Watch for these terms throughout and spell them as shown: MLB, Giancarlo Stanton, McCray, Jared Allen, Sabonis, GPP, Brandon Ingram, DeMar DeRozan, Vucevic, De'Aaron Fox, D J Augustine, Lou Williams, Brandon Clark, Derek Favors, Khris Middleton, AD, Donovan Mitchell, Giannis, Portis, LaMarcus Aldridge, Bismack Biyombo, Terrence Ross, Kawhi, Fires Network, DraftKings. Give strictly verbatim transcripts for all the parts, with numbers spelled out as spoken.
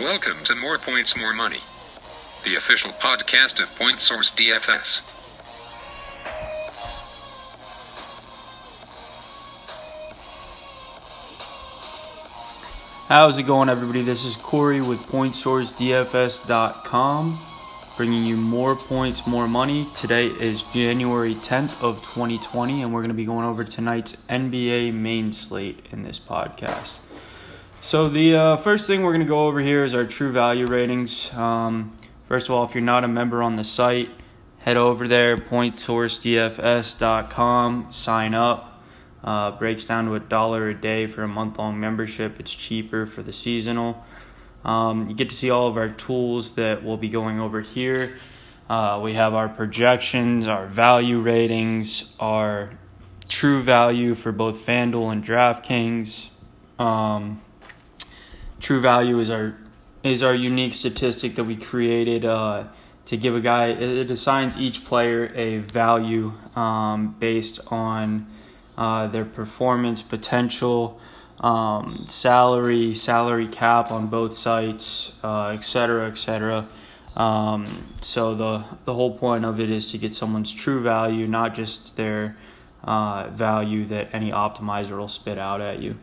Welcome to More Points, More Money, the official podcast of Point Source D F S. How's it going, everybody? This is Corey with point source d f s dot com, bringing you More Points, More Money. Today is January tenth of twenty twenty, and we're going to be going over tonight's N B A main slate in this podcast. So the uh, first thing we're going to go over here is our true value ratings. Um, first of all, if you're not a member on the site, head over there, point source d f s dot com, sign up. Uh, breaks down to a dollar a day for a month-long membership. It's cheaper for the seasonal. Um, you get to see all of our tools that we'll be going over here. Uh, we have our projections, our value ratings, our true value for both FanDuel and DraftKings. Um, true value is our is our unique statistic that we created uh, to give a guy. It assigns each player a value um, based on Uh, their performance potential, um, salary, salary cap on both sites, uh, et cetera, et cetera. Um, so the the whole point of it is to get someone's true value, not just their uh, value that any optimizer will spit out at you.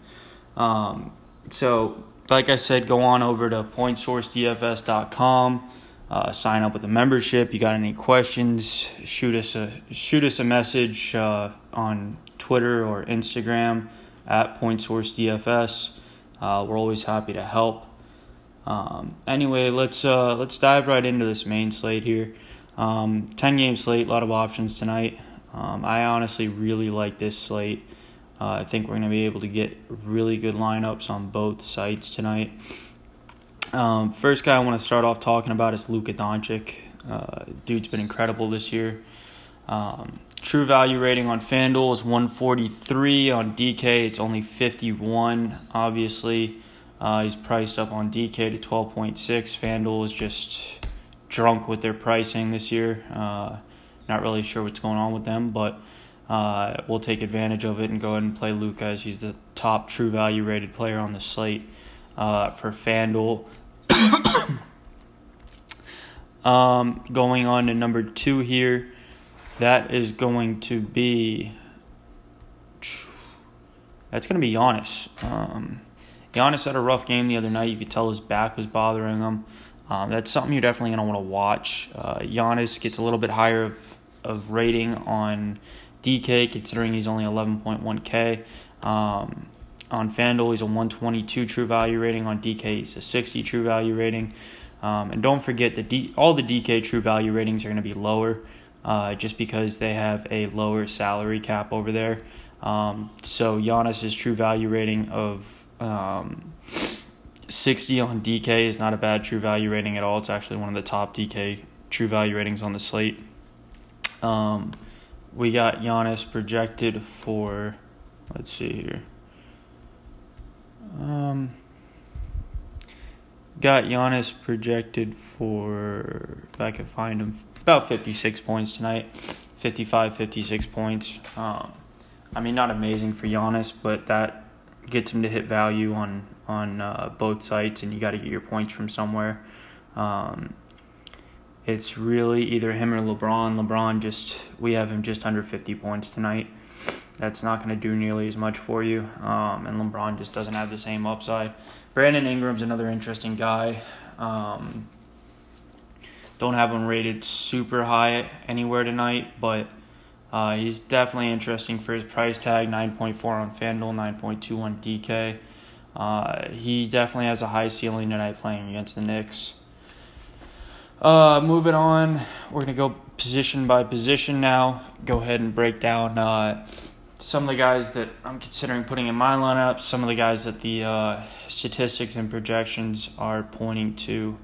Um, so like I said, go on over to point source d f s dot com. Uh, sign up with the membership. You got any questions, shoot us a shoot us a message uh, on Twitter or Instagram at point source d f s. Uh, we're always happy to help. Um, anyway, let's uh, let's dive right into this main slate here. Um, ten game slate, a lot of options tonight. Um, I honestly really like this slate. Uh, I think we're gonna be able to get really good lineups on both sites tonight. Um, first guy I want to start off talking about is Luka Doncic. Uh, dude's been incredible this year. Um, true value rating on FanDuel is one forty-three. On D K, it's only fifty-one, obviously. Uh, he's priced up on D K to twelve point six. FanDuel is just drunk with their pricing this year. Uh, not really sure what's going on with them, but uh, we'll take advantage of it and go ahead and play Luka, as he's the top true value rated player on the slate. Uh, for FanDuel. um, going on to number two here, that is going to be that's going to be Giannis. Um, Giannis had a rough game the other night. You could tell his back was bothering him. Um, that's something you're definitely going to want to watch. Uh, Giannis gets a little bit higher of of rating on D K, considering he's only eleven point one K. Um, On FanDuel, he's a one twenty-two true value rating. On D K, he's a sixty true value rating. Um, and don't forget that D- all the D K true value ratings are going to be lower uh, just because they have a lower salary cap over there. Um, so Giannis's true value rating of um, sixty on D K is not a bad true value rating at all. It's actually one of the top D K true value ratings on the slate. Um, we got Giannis projected for, let's see here. Um, got Giannis projected for, if I could find him, about fifty-six points tonight, fifty-five, fifty-six points. Um, I mean, not amazing for Giannis, but that gets him to hit value on, on uh, both sites, and you got to get your points from somewhere. Um, it's really either him or LeBron. LeBron just, we have him just under fifty points tonight. That's not going to do nearly as much for you. Um, and LeBron just doesn't have the same upside. Brandon Ingram's another interesting guy. Um, don't have him rated super high anywhere tonight, but uh, he's definitely interesting for his price tag, nine point four on FanDuel, nine point two on D K. Uh, he definitely has a high ceiling tonight playing against the Knicks. Uh, moving on, we're going to go position by position now. Go ahead and break down uh, some of the guys that I'm considering putting in my lineup, some of the guys that the uh, statistics and projections are pointing to.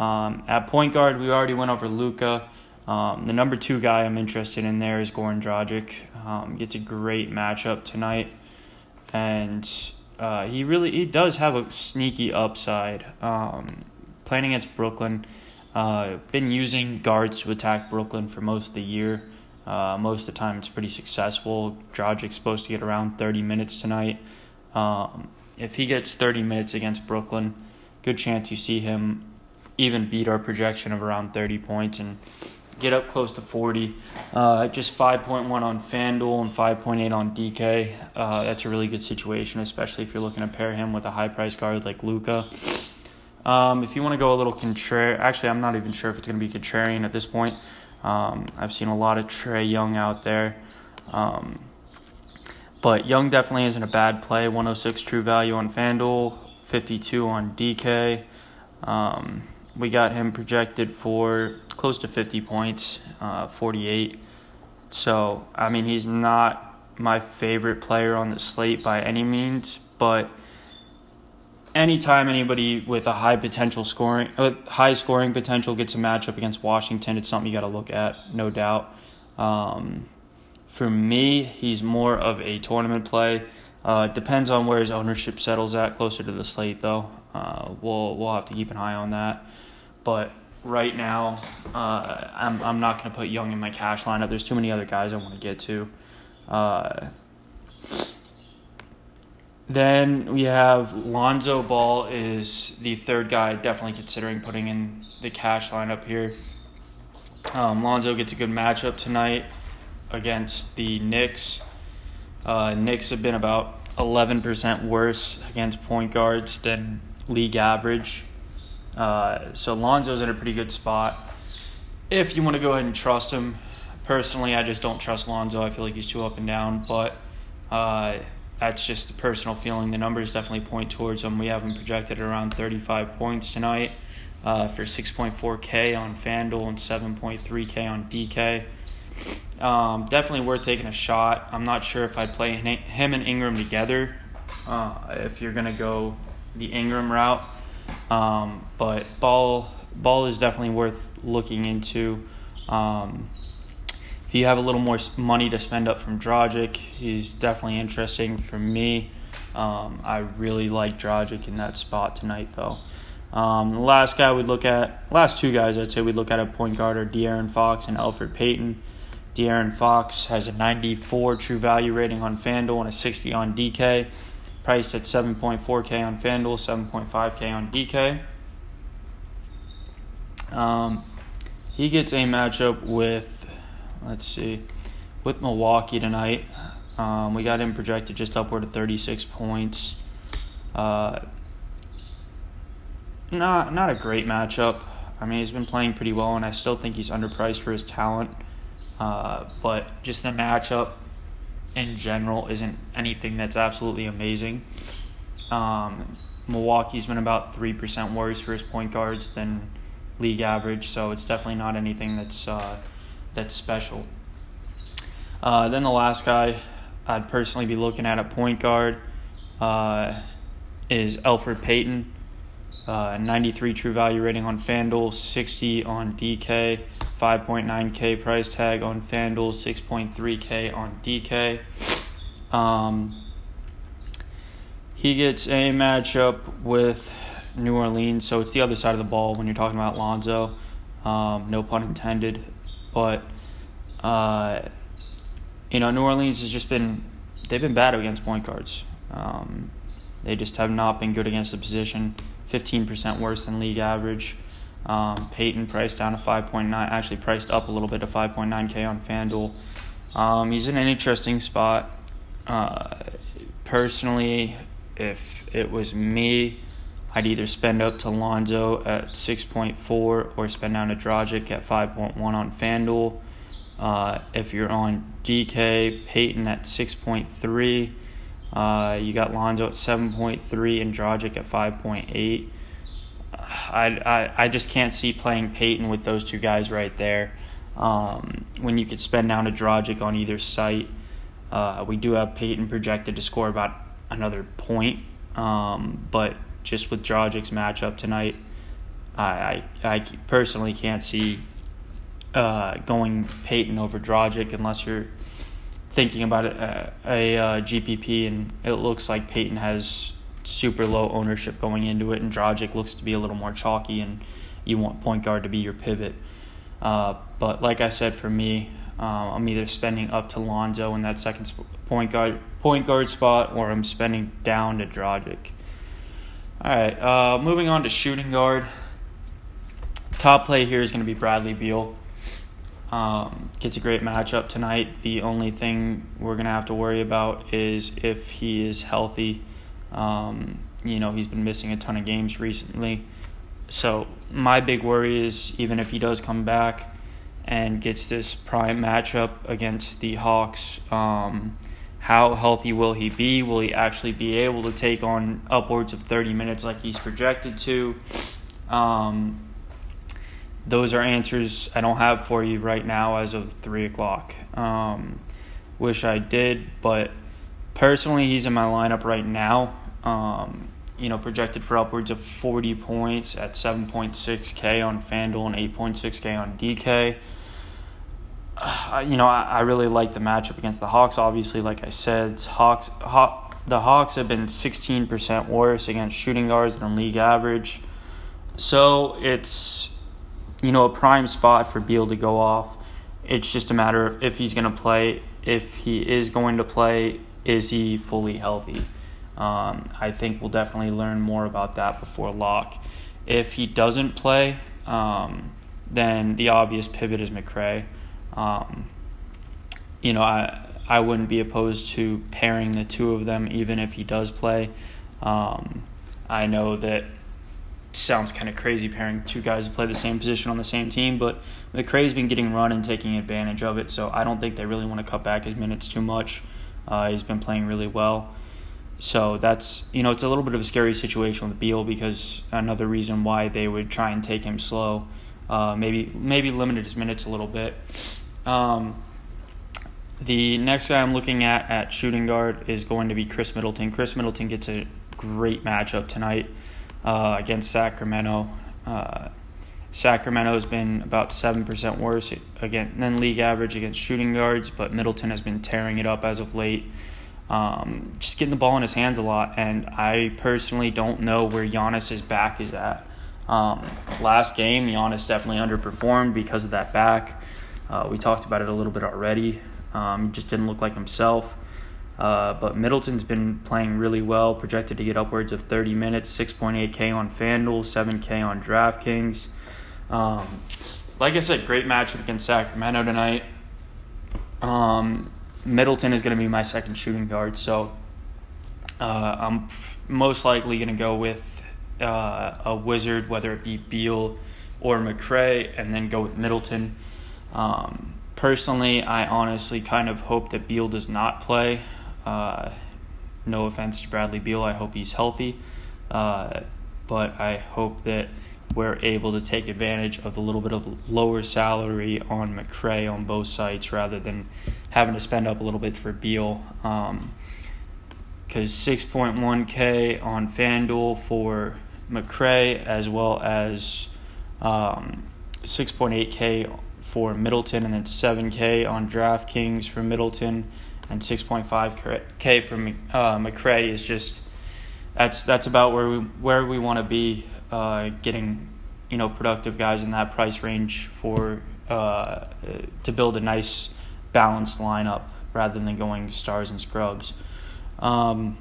Um, at point guard, we already went over Luka. Um, the number two guy I'm interested in there is Goran Dragic. Um, gets a great matchup tonight, and uh, he really he does have a sneaky upside. Um, playing against Brooklyn, uh, been using guards to attack Brooklyn for most of the year. Uh, most of the time, it's pretty successful. Dragic's supposed to get around thirty minutes tonight. Um, if he gets thirty minutes against Brooklyn, good chance you see him even beat our projection of around thirty points and get up close to forty. Uh, just five point one on FanDuel and five point eight on D K. Uh, that's a really good situation, especially if you're looking to pair him with a high-priced guard like Luka. Um, if you want to go a little contrarian, actually, I'm not even sure if it's going to be contrarian at this point. Um, I've seen a lot of Trae Young out there. Um, but Young definitely isn't a bad play. one oh six true value on FanDuel, fifty-two on D K. Um, we got him projected for close to fifty points, uh, forty-eight. So, I mean, he's not my favorite player on the slate by any means, but anytime anybody with a high potential scoring, uh, high scoring potential gets a matchup against Washington, it's something you got to look at, no doubt. Um, for me, he's more of a tournament play. Uh, depends on where his ownership settles at, closer to the slate, though. Uh, we'll we'll have to keep an eye on that. But right now, uh, I'm I'm not gonna put Young in my cash lineup. There's too many other guys I want to get to. Uh, Then we have Lonzo Ball is the third guy definitely considering putting in the cash lineup here. Um, Lonzo gets a good matchup tonight against the Knicks. Uh, Knicks have been about eleven percent worse against point guards than league average. Uh, so Lonzo's in a pretty good spot if you want to go ahead and trust him. Personally, I just don't trust Lonzo. I feel like he's too up and down, but uh, that's just the personal feeling. The numbers definitely point towards him. We have him projected around thirty-five points tonight uh, for six point four K on FanDuel and seven point three K on D K. Um, definitely worth taking a shot. I'm not sure if I'd play him and Ingram together uh, if you're going to go the Ingram route. Um, but Ball, Ball is definitely worth looking into. Um, If you have a little more money to spend up from Dragic, he's definitely interesting for me. Um, I really like Dragic in that spot tonight, though. Um, the last guy we'd look at, last two guys I'd say we'd look at at point guard are De'Aaron Fox and Elfrid Payton. De'Aaron Fox has a ninety-four true value rating on FanDuel and a sixty on D K, priced at seven point four K on FanDuel, seven point five K on D K. Um, he gets a matchup with Let's see. With Milwaukee tonight, um, we got him projected just upward of thirty-six points. Uh, not not a great matchup. I mean, he's been playing pretty well, and I still think he's underpriced for his talent. Uh, but just the matchup in general isn't anything that's absolutely amazing. Um, Milwaukee's been about three percent worse for his point guards than league average, so it's definitely not anything that's... Uh, That's special. Uh, then the last guy I'd personally be looking at at point guard uh, is Elfrid Payton. Uh, ninety-three true value rating on FanDuel, sixty on D K, five point nine K price tag on FanDuel, six point three K on D K. Um, he gets a matchup with New Orleans, so it's the other side of the ball when you're talking about Lonzo. Um, no pun intended. But, uh, you know, New Orleans has just been – they've been bad against point guards. Um, they just have not been good against the position, fifteen percent worse than league average. Um, Payton priced down to five point nine – actually priced up a little bit to five point nine K on FanDuel. Um, he's in an interesting spot. Uh, personally, if it was me, I'd either spend up to Lonzo at six point four or spend down to Dragic at five point one on FanDuel. Uh, if you're on D K, Payton at six point three. Uh, you got Lonzo at seven point three and Dragic at five point eight. I, I, I just can't see playing Payton with those two guys right there. Um, when you could spend down to Dragic on either site. Uh, we do have Payton projected to score about another point. Um, but... Just with Dragic's matchup tonight, I I, I personally can't see uh, going Payton over Dragic unless you're thinking about a, a, a G P P, and it looks like Payton has super low ownership going into it, and Dragic looks to be a little more chalky, and you want point guard to be your pivot. Uh, but like I said, for me, uh, I'm either spending up to Lonzo in that second sp- point guard point guard spot, or I'm spending down to Dragic. All right, uh, moving on to shooting guard. Top play here is going to be Bradley Beal. Um, gets a great matchup tonight. The only thing we're going to have to worry about is if he is healthy. Um, you know, he's been missing a ton of games recently. So my big worry is even if he does come back and gets this prime matchup against the Hawks, um, how healthy will he be? Will he actually be able to take on upwards of thirty minutes like he's projected to? Um, those are answers I don't have for you right now as of three o'clock. Um, wish I did, but personally he's in my lineup right now. Um, you know, projected for upwards of forty points at seven point six K on FanDuel and eight point six K on D K. Uh, you know, I, I really like the matchup against the Hawks. Obviously, like I said, Hawks, Haw- the Hawks have been sixteen percent worse against shooting guards than league average. So it's, you know, a prime spot for Beal to go off. It's just a matter of if he's going to play. If he is going to play, is he fully healthy? Um, I think we'll definitely learn more about that before lock. If he doesn't play, um, then the obvious pivot is McCray. Um, you know, I I wouldn't be opposed to pairing the two of them even if he does play. Um, I know that sounds kind of crazy pairing two guys to play the same position on the same team, but McCray's been getting run and taking advantage of it, so I don't think they really want to cut back his minutes too much. Uh, he's been playing really well. So that's, you know, it's a little bit of a scary situation with Beal because another reason why they would try and take him slow, uh, maybe maybe limited his minutes a little bit. Um, the next guy I'm looking at at shooting guard is going to be Khris Middleton. Khris Middleton gets a great matchup tonight uh, against Sacramento. Uh, Sacramento's been about seven percent worse again than league average against shooting guards, but Middleton has been tearing it up as of late. Um, just getting the ball in his hands a lot, and I personally don't know where Giannis's back is at. Um, last game, Giannis definitely underperformed because of that back. Uh, we talked about it a little bit already. Um, just didn't look like himself. Uh, but Middleton's been playing really well, projected to get upwards of thirty minutes, six point eight K on FanDuel, seven K on DraftKings. Um, like I said, great matchup against Sacramento tonight. Um, Middleton is going to be my second shooting guard, so uh, I'm most likely going to go with uh, a wizard, whether it be Beal or McCray, and then go with Middleton. Um, personally, I honestly kind of hope that Beal does not play. Uh, no offense to Bradley Beal, I hope he's healthy, uh, but I hope that we're able to take advantage of the little bit of lower salary on McCray on both sites rather than having to spend up a little bit for Beal. Um, because six point one K on FanDuel for McCray as well as um, six point eight K for Middleton, and then seven K on DraftKings for Middleton, and six point five K for uh, McCray is just that's that's about where we where we want to be. Uh, getting, you know, productive guys in that price range for uh, to build a nice balanced lineup rather than going stars and scrubs. Um,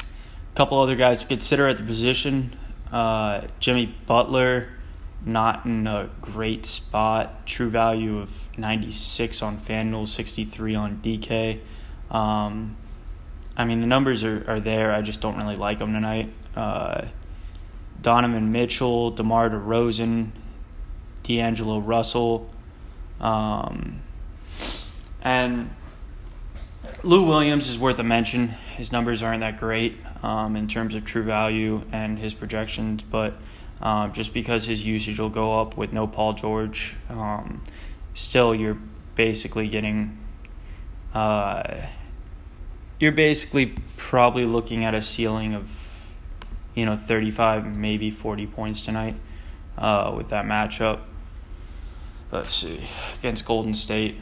a couple other guys to consider at the position: uh, Jimmy Butler, not in a great spot. True value of ninety-six on FanDuel, sixty-three on D K. Um, I mean, the numbers are, are there. I just don't really like them tonight. Uh, Donovan Mitchell, DeMar DeRozan, D'Angelo Russell, um, and Lou Williams is worth a mention. His numbers aren't that great um, in terms of true value and his projections, but uh, just because his usage will go up with no Paul George, um, still you're basically getting uh, you're basically probably looking at a ceiling of, you know, thirty-five, maybe forty points tonight uh, with that matchup. Let's see. Against Golden State.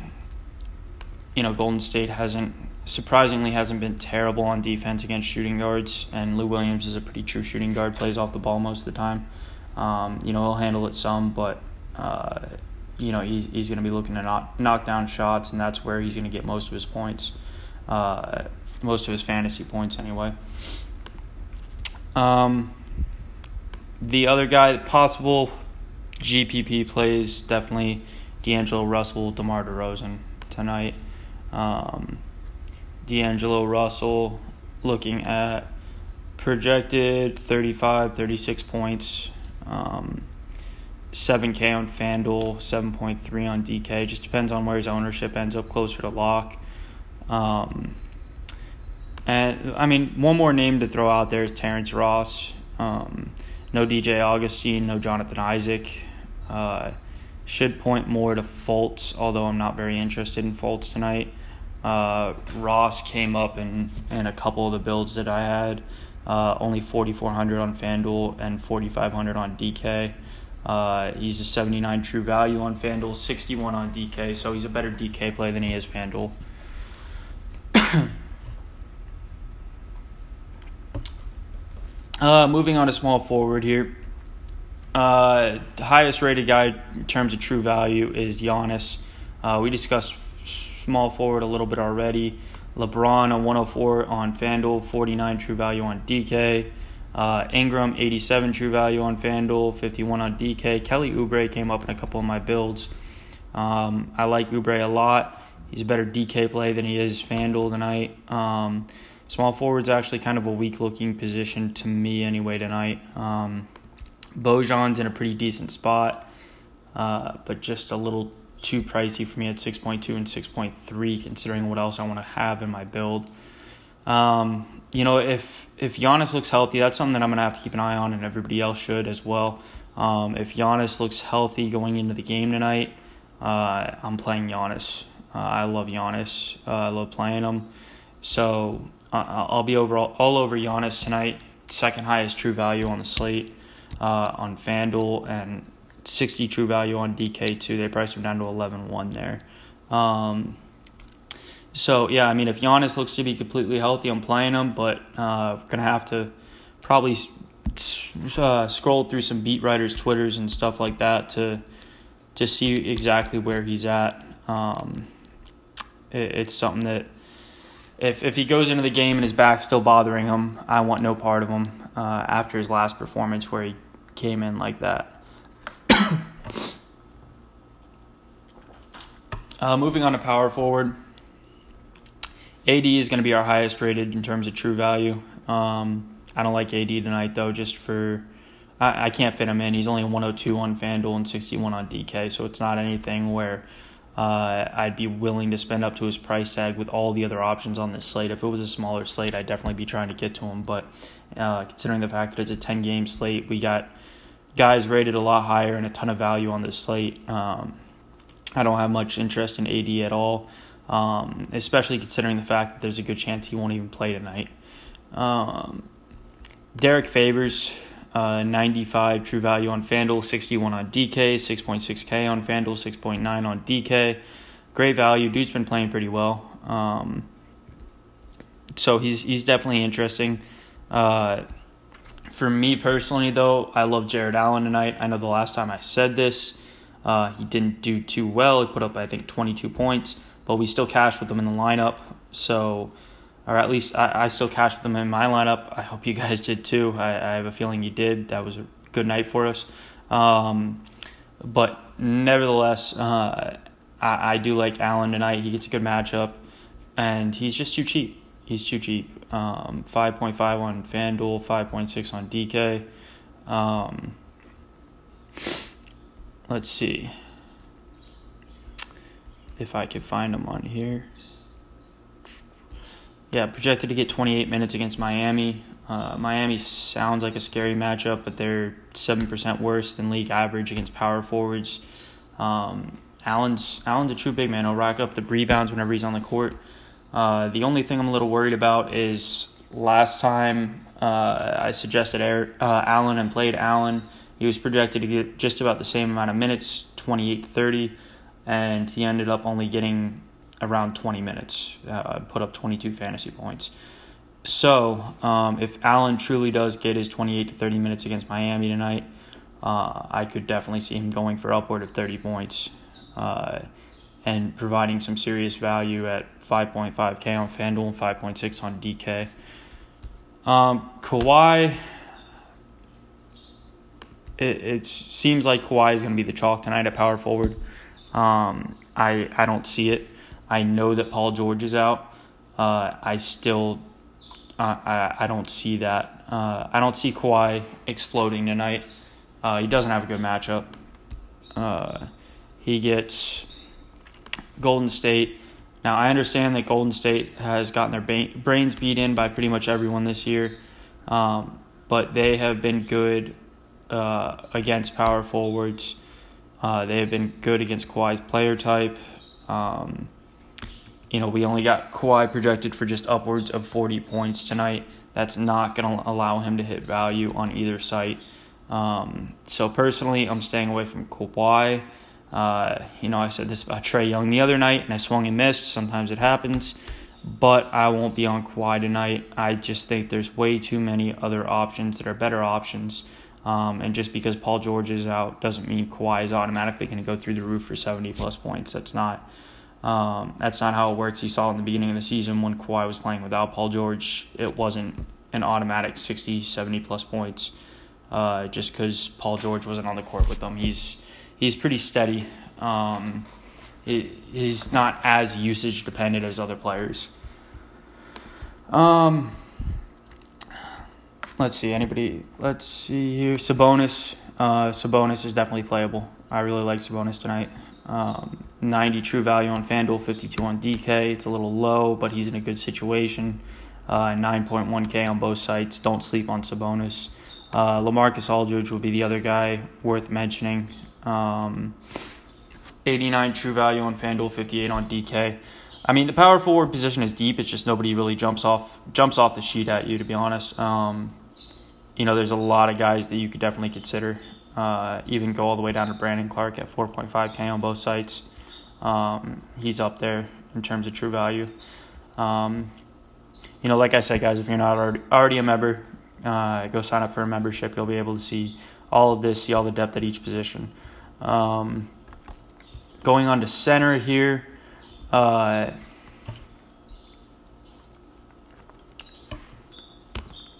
You know, Golden State hasn't, surprisingly hasn't been terrible on defense against shooting guards, and Lou Williams is a pretty true shooting guard, plays off the ball most of the time. Um, you know, he'll handle it some, but, uh, you know, he's, he's going to be looking to knock, knock down shots, and that's where he's going to get most of his points, uh, most of his fantasy points anyway. Um, The other guy, possible G P P plays, definitely D'Angelo Russell, DeMar DeRozan tonight. Um, D'Angelo Russell looking at projected thirty-five, thirty-six points, um, seven K on FanDuel, seven point three on D K. Just depends on where his ownership ends up closer to lock. Um, and I mean, one more name to throw out there is Terrence Ross. Um, no D J Augustine, no Jonathan Isaac. Uh, should point more to Fultz, although I'm not very interested in Fultz tonight. Uh, Ross came up in, in a couple of the builds that I had. Uh, only forty-four hundred on FanDuel and forty-five hundred on D K. Uh, he's a seventy-nine true value on FanDuel, sixty-one on D K, so he's a better D K play than he is FanDuel. uh, moving on to small forward here. Uh, the highest rated guy in terms of true value is Giannis. Uh, we discussed small forward a little bit already. LeBron on one oh four on FanDuel, forty-nine true value on D K. Uh, Ingram, eighty-seven true value on FanDuel, fifty-one on D K. Kelly Oubre came up in a couple of my builds. Um, I like Oubre a lot. He's a better D K play than he is FanDuel tonight. Um, small forward's actually kind of a weak-looking position to me anyway tonight. Um, Bojan's in a pretty decent spot, uh, but just a little too pricey for me at six point two and six point three, considering what else I want to have in my build. Um... You know, if, if Giannis looks healthy, that's something that I'm going to have to keep an eye on, and everybody else should as well. Um, if Giannis looks healthy going into the game tonight, uh, I'm playing Giannis. Uh, I love Giannis. Uh, I love playing him. So uh, I'll be overall, all over Giannis tonight, second highest true value on the slate uh, on FanDuel, and sixty true value on D K too. They priced him down to eleven one there. Um So, yeah, I mean, if Giannis looks to be completely healthy, I'm playing him, but uh, we're going to have to probably uh, scroll through some beat writers' Twitters and stuff like that to to see exactly where he's at. Um, it, it's something that if, if he goes into the game and his back's still bothering him, I want no part of him uh, after his last performance where he came in like that. uh, moving on to power forward. A D is going to be our highest rated in terms of true value. Um, I don't like A D tonight, though, just for I, I can't fit him in. He's only one oh two on FanDuel and sixty-one on D K, so it's not anything where uh, I'd be willing to spend up to his price tag with all the other options on this slate. If it was a smaller slate, I'd definitely be trying to get to him. But uh, considering the fact that it's a ten-game slate, we got guys rated a lot higher and a ton of value on this slate. Um, I don't have much interest in A D at all. Um, especially considering the fact that there's a good chance he won't even play tonight. Um, Derek Favors, uh, ninety-five true value on FanDuel, sixty-one on D K, six point six K on FanDuel, six point nine on D K. Great value. Dude's been playing pretty well. Um, so he's he's definitely interesting. Uh, for me personally, though, I love Jared Allen tonight. I know the last time I said this, uh, he didn't do too well. He put up, I think, twenty-two points. But we still cashed with them in the lineup, so, or at least I, I still cashed with them in my lineup. I hope you guys did too. I, I have a feeling you did. That was a good night for us. Um, but nevertheless, uh, I, I do like Allen tonight. He gets a good matchup, and he's just too cheap. He's too cheap. Um, five point five on FanDuel, five point six on D K. Um, let's see. If I could find him on here. Yeah, projected to get twenty-eight minutes against Miami. Uh, Miami sounds like a scary matchup, but they're seven percent worse than league average against power forwards. Um, Allen's, Allen's a true big man. He'll rack up the rebounds whenever he's on the court. Uh, the only thing I'm a little worried about is last time uh, I suggested Air, uh, Allen and played Allen. He was projected to get just about the same amount of minutes, twenty-eight to thirty. And he ended up only getting around twenty minutes, uh, put up twenty-two fantasy points. So um, if Allen truly does get his twenty-eight to thirty minutes against Miami tonight, uh, I could definitely see him going for upward of thirty points uh, and providing some serious value at five point five K on FanDuel and five point six on D K. Um, Kawhi, it, it seems like Kawhi is going to be the chalk tonight at power forward. Um, I I don't see it. I know that Paul George is out. Uh, I still uh, I I don't see that. Uh, I don't see Kawhi exploding tonight. Uh, he doesn't have a good matchup. Uh, he gets Golden State. Now, I understand that Golden State has gotten their ba- brains beat in by pretty much everyone this year, um, but they have been good uh, against power forwards. Uh, they have been good against Kawhi's player type. Um, you know, we only got Kawhi projected for just upwards of forty points tonight. That's not going to allow him to hit value on either site. Um, so personally, I'm staying away from Kawhi. Uh, you know, I said this about Trae Young the other night, and I swung and missed. Sometimes it happens, but I won't be on Kawhi tonight. I just think there's way too many other options that are better options, um, and just because Paul George is out doesn't mean Kawhi is automatically going to go through the roof for seventy-plus points. That's not um, that's not how it works. You saw in the beginning of the season when Kawhi was playing without Paul George, it wasn't an automatic sixty, seventy-plus points uh, just because Paul George wasn't on the court with them. He's... He's pretty steady. Um, he, he's not as usage dependent as other players. Um, let's see anybody. Let's see here. Sabonis. Uh, Sabonis is definitely playable. I really like Sabonis tonight. Um, ninety true value on FanDuel, fifty-two on D K. It's a little low, but he's in a good situation. Uh, nine point one K on both sites. Don't sleep on Sabonis. Uh, LaMarcus Aldridge will be the other guy worth mentioning. Um, eighty-nine true value on FanDuel, fifty-eight on D K. I mean, the power forward position is deep. It's just nobody really jumps off jumps off the sheet at you, to be honest. Um, you know, there's a lot of guys that you could definitely consider. Uh, even go all the way down to Brandon Clark at four point five K on both sites. Um, he's up there in terms of true value. Um, you know, like I said, guys, if you're not already, already a member, uh, go sign up for a membership. You'll be able to see all of this, see all the depth at each position. Um, going on to center here, uh, I,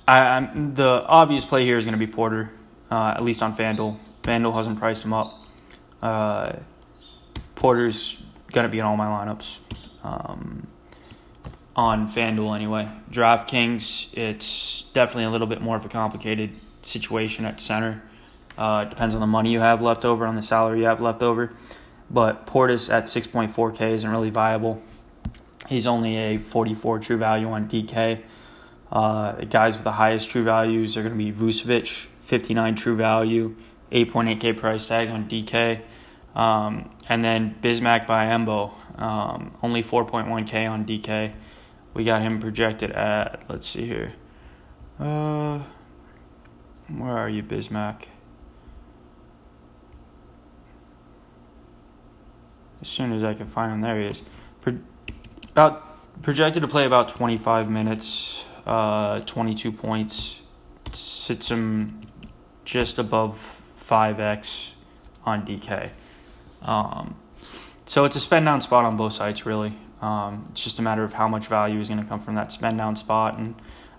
I'm, the obvious play here is going to be Porter, uh, at least on FanDuel. FanDuel hasn't priced him up. Uh, Porter's going to be in all my lineups, um, on FanDuel anyway. DraftKings, it's definitely a little bit more of a complicated situation at center. Uh, depends on the money you have left over, on the salary you have left over. But Portis at six point four K isn't really viable. He's only a forty-four true value on D K. Uh, the guys with the highest true values are going to be Vucevic, fifty-nine true value, eight point eight K price tag on D K. Um, and then Bismack Biyombo, um, only four point one K on D K. We got him projected at, let's see here. Uh, where are you, Bismack? As soon as I can find him, there he is. Pro- about projected to play about twenty-five minutes, uh, twenty-two points. Sits him just above five X on D K. Um, so it's a spend down spot on both sites, really. Um, it's just a matter of how much value is going to come from that spend down spot. And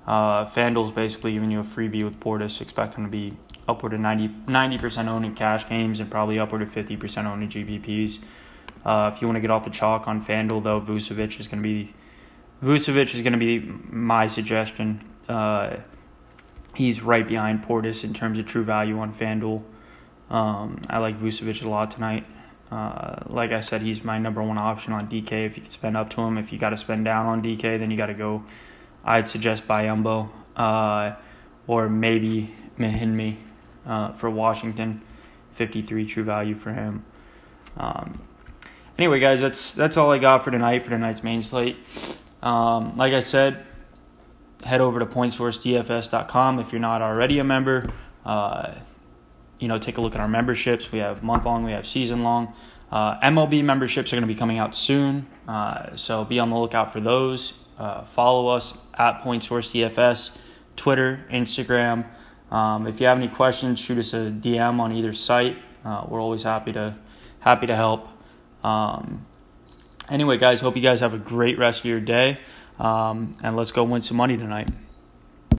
uh, FanDuel's basically giving you a freebie with Portis. Expect him to be upward of ninety, ninety percent owned in cash games and probably upward of fifty percent owned in G P Ps. Uh, if you want to get off the chalk on FanDuel, though, Vucevic is going to be Vucevic is going to be my suggestion. Uh, he's right behind Portis in terms of true value on FanDuel. Um, I like Vucevic a lot tonight. Uh, like I said, he's my number one option on D K. If you can spend up to him, if you got to spend down on D K, then you got to go. I'd suggest Biyombo, uh, or maybe Mahinmi uh, for Washington, fifty-three true value for him. Um, Anyway, guys, that's that's all I got for tonight, for tonight's main slate. Um, like I said, head over to point source d f s dot com if you're not already a member. Uh, you know, take a look at our memberships. We have month-long, we have season-long. Uh, M L B memberships are going to be coming out soon, uh, so be on the lookout for those. Uh, follow us at point source d f s, Twitter, Instagram. Um, if you have any questions, shoot us a D M on either site. Uh, we're always happy to happy to help. Um, anyway, guys, hope you guys have a great rest of your day, um, and let's go win some money tonight.